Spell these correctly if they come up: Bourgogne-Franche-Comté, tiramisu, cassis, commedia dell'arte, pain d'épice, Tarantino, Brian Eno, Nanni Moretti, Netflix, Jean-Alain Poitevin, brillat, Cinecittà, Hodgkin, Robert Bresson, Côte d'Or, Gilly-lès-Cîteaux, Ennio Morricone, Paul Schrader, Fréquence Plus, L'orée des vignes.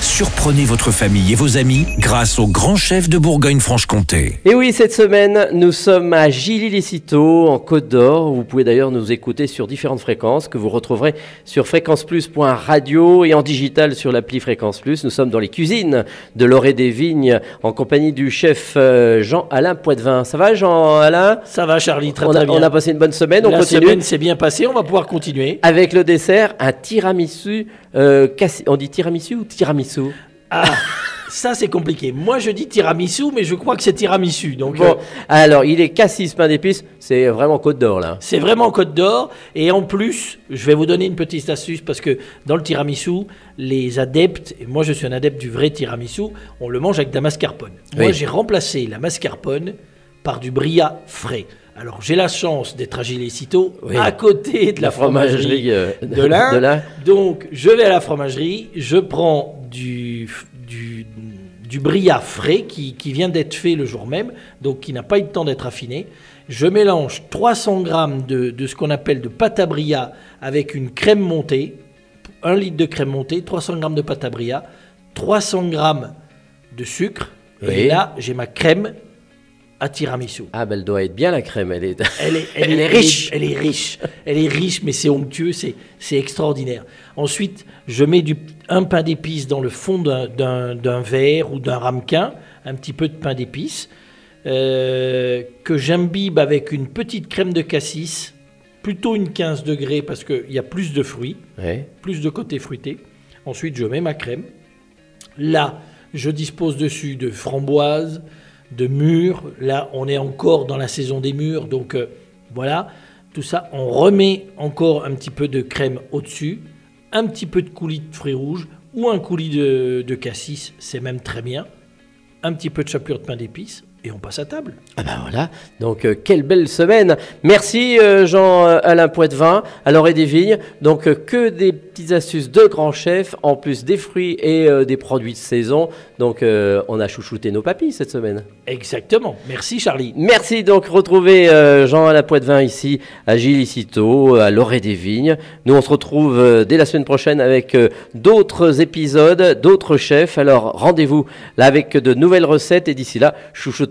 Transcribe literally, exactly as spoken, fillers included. Surprenez votre famille et vos amis grâce au grand chef de Bourgogne-Franche-Comté. Et oui, cette semaine, nous sommes à Gilly-lès-Cîteaux, en Côte d'Or. Vous pouvez d'ailleurs nous écouter sur différentes fréquences que vous retrouverez sur fréquence plus point radio et en digital sur l'appli Fréquence Plus. Nous sommes dans les cuisines de l'orée des vignes en compagnie du chef Jean-Alain Poitevin. Ça va Jean-Alain ? Ça va Charlie, très, on a, très bien. On a passé une bonne semaine, on La continue. La semaine s'est bien passée, on va pouvoir continuer. Avec le dessert, un tiramisu, euh, cassis. On dit tiramisu ou tiramisu ? Ah, ça c'est compliqué. Moi je dis tiramisu, mais je crois que c'est tiramisu. Donc bon, euh... alors il est cassis, pain d'épice. C'est vraiment Côte d'Or là. C'est vraiment Côte d'Or. Et en plus, je vais vous donner une petite astuce parce que dans le tiramisu, les adeptes, et moi je suis un adepte du vrai tiramisu, on le mange avec de la mascarpone. Moi oui. J'ai remplacé la mascarpone par du brillat frais. Alors, j'ai la chance d'être à Gilly-lès-Cîteaux, oui. à côté de la, la fromagerie, fromagerie euh, de, l'Ain. de l'Ain. Donc, je vais à la fromagerie, je prends du, du, du brillat frais qui, qui vient d'être fait le jour même, donc qui n'a pas eu le temps d'être affiné. Je mélange trois cents grammes de, de ce qu'on appelle de pâte à brillat avec une crème montée, un litre de crème montée, trois cents grammes de pâte à brillat, trois cents grammes de sucre, oui. et là, j'ai ma crème à tiramisu. Ah ben elle doit être bien la crème, elle est, elle est, elle elle est, est riche. Elle est, elle est riche, elle est riche, mais c'est onctueux, c'est, c'est extraordinaire. Ensuite, je mets du, un pain d'épices dans le fond d'un, d'un, d'un verre ou d'un ramequin, un petit peu de pain d'épices, euh, que j'imbibe avec une petite crème de cassis, plutôt une quinze degrés parce qu'il y a plus de fruits, ouais. plus de côté fruité. Ensuite, je mets ma crème. Là, je dispose dessus de framboises, de mûres, là on est encore dans la saison des mûres, donc euh, voilà, tout ça, on remet encore un petit peu de crème au-dessus, un petit peu de coulis de fruits rouges, ou un coulis de, de cassis, c'est même très bien, un petit peu de chapelure de pain d'épices, et on passe à table. Ah ben voilà, donc euh, quelle belle semaine. Merci euh, Jean-Alain Poitevin, à l'orée des vignes. Donc euh, que des petites astuces de grands chefs, en plus des fruits et euh, des produits de saison. Donc euh, on a chouchouté nos papilles cette semaine. Exactement, merci Charlie. Merci, donc retrouvez euh, Jean-Alain Poitevin ici à Gilly-lès-Cîteaux, à l'orée des vignes. Nous on se retrouve euh, dès la semaine prochaine avec euh, d'autres épisodes, d'autres chefs. Alors rendez-vous là avec de nouvelles recettes et d'ici là, chouchoutez